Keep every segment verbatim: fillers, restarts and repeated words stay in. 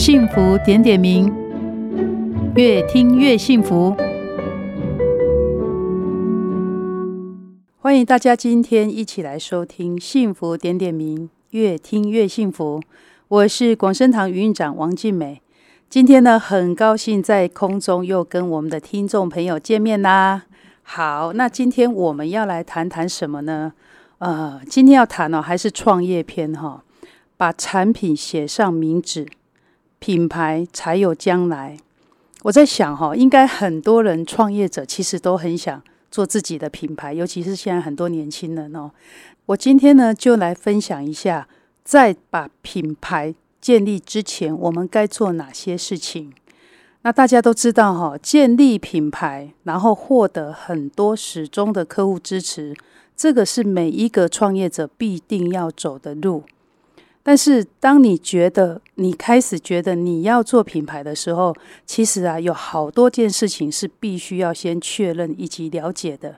幸福点点名，越听越幸福。欢迎大家今天一起来收听幸福点点名，越听越幸福。我是广生堂营运长王静美。今天呢，很高兴在空中又跟我们的听众朋友见面啦。好，那今天我们要来谈谈什么呢？呃，今天要谈哦，还是创业篇哈、哦，把产品写上名字，品牌才有将来。我在想哈、哦，应该很多人创业者其实都很想做自己的品牌，尤其是现在很多年轻人哦。我今天呢，就来分享一下，在把品牌建立之前，我们该做哪些事情。那大家都知道哈、哦，建立品牌，然后获得很多始终的客户支持，这个是每一个创业者必定要走的路。但是当你觉得你开始觉得你要做品牌的时候，其实啊，有好多件事情是必须要先确认以及了解的，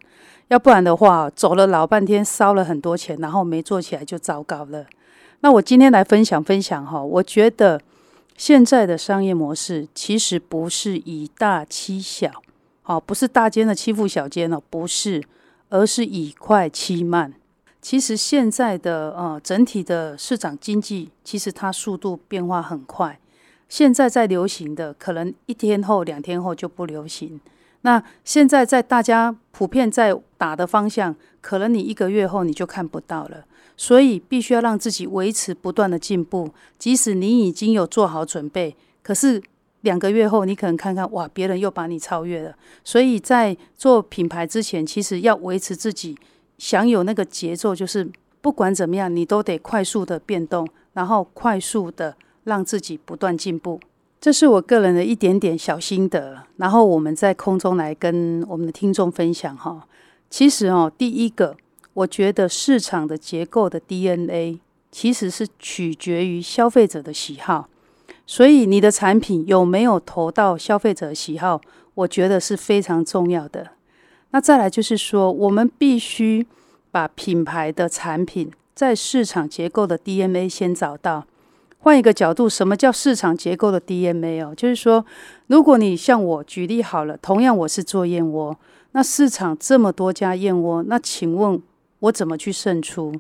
要不然的话，走了老半天，烧了很多钱，然后没做起来就糟糕了。那我今天来分享分享哈、哦，我觉得现在的商业模式其实不是以大欺小、哦、不是大间的欺负小间、哦、不是，而是以快欺慢。其实现在的、呃、整体的市场经济，其实它速度变化很快，现在在流行的可能一天后两天后就不流行，那现在在大家普遍在打的方向，可能你一个月后你就看不到了，所以必须要让自己维持不断的进步。即使你已经有做好准备，可是两个月后你可能看看，哇，别人又把你超越了。所以在做品牌之前，其实要维持自己享有那个节奏，就是不管怎么样你都得快速的变动，然后快速的让自己不断进步。这是我个人的一点点小心得，然后我们在空中来跟我们的听众分享哈。其实哦，第一个，我觉得市场的结构的 D N A 其实是取决于消费者的喜好，所以你的产品有没有投到消费者的喜好，我觉得是非常重要的。那再来就是说，我们必须把品牌的产品在市场结构的 D N A 先找到。换一个角度，什么叫市场结构的 D N A 哦？就是说，如果你像我举例好了，同样我是做燕窝，那市场这么多家燕窝，那请问我怎么去胜出？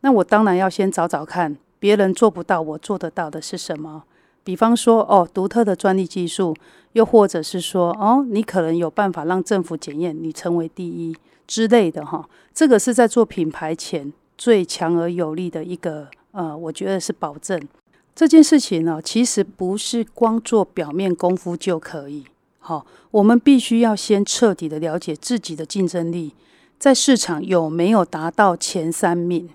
那我当然要先找找看，别人做不到，我做得到的是什么？比方说，哦，独特的专利技术，又或者是说，哦，你可能有办法让政府检验，你成为第一之类的哈。这个是在做品牌前最强而有力的一个，呃，我觉得是保证。这件事情呢、哦，其实不是光做表面功夫就可以。好、哦，我们必须要先彻底的了解自己的竞争力，在市场有没有达到前三名。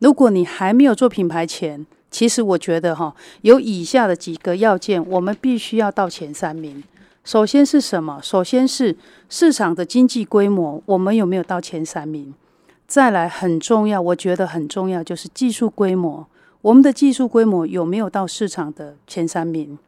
如果你还没有做品牌前，其实我觉得、哦、有以下的几个要件，我们必须要到前三名。首先是什么？首先是市场的经济规模，我们有没有到前三名？再来很重要，我觉得很重要就是技术规模，我们的技术规模有没有到市场的前三名？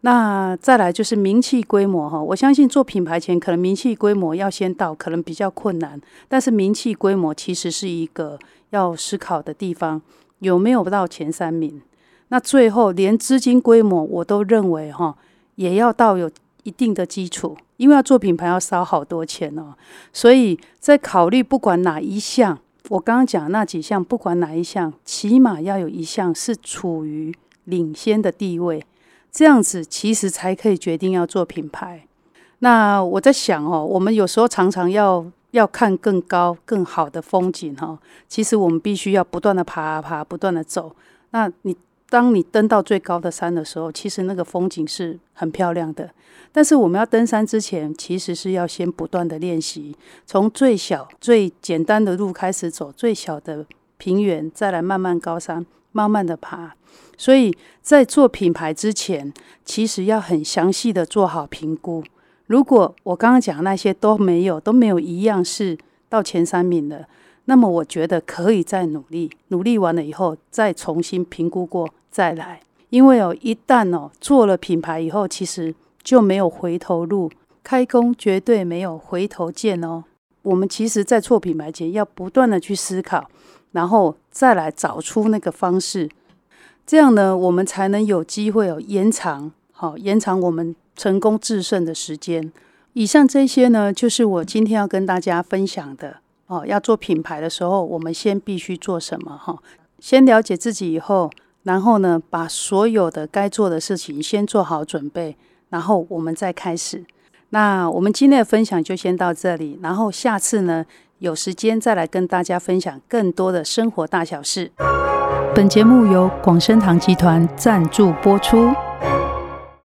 那再来就是名气规模、哦、我相信做品牌前可能名气规模要先到，可能比较困难，但是名气规模其实是一个要思考的地方，有没有到前三名？那最后连资金规模我都认为、哦、也要到有一定的基础，因为要做品牌要烧好多钱哦。所以在考虑不管哪一项，我刚刚讲那几项，不管哪一项，起码要有一项是处于领先的地位，这样子其实才可以决定要做品牌。那我在想哦，我们有时候常常要要看更高更好的风景哦，其实我们必须要不断的爬啊爬，不断的走。那你当你登到最高的山的时候，其实那个风景是很漂亮的。但是我们要登山之前，其实是要先不断的练习，从最小最简单的路开始走，最小的平原，再来慢慢高山，慢慢的爬。所以在做品牌之前，其实要很详细的做好评估。如果我刚刚讲那些都没有，都没有一样是到前三名的，那么我觉得可以再努力，努力完了以后再重新评估过再来。因为哦，一旦哦做了品牌以后，其实就没有回头路，开弓绝对没有回头箭哦。我们其实在做品牌前要不断的去思考，然后再来找出那个方式。这样呢，我们才能有机会、哦、延长、哦、延长我们成功制胜的时间。以上这些呢，就是我今天要跟大家分享的、哦、要做品牌的时候，我们先必须做什么、哦、先了解自己以后，然后呢，把所有的该做的事情先做好准备，然后我们再开始。那我们今天的分享就先到这里，然后下次呢，有时间再来跟大家分享更多的生活大小事。本节目由广生堂集团赞助播出。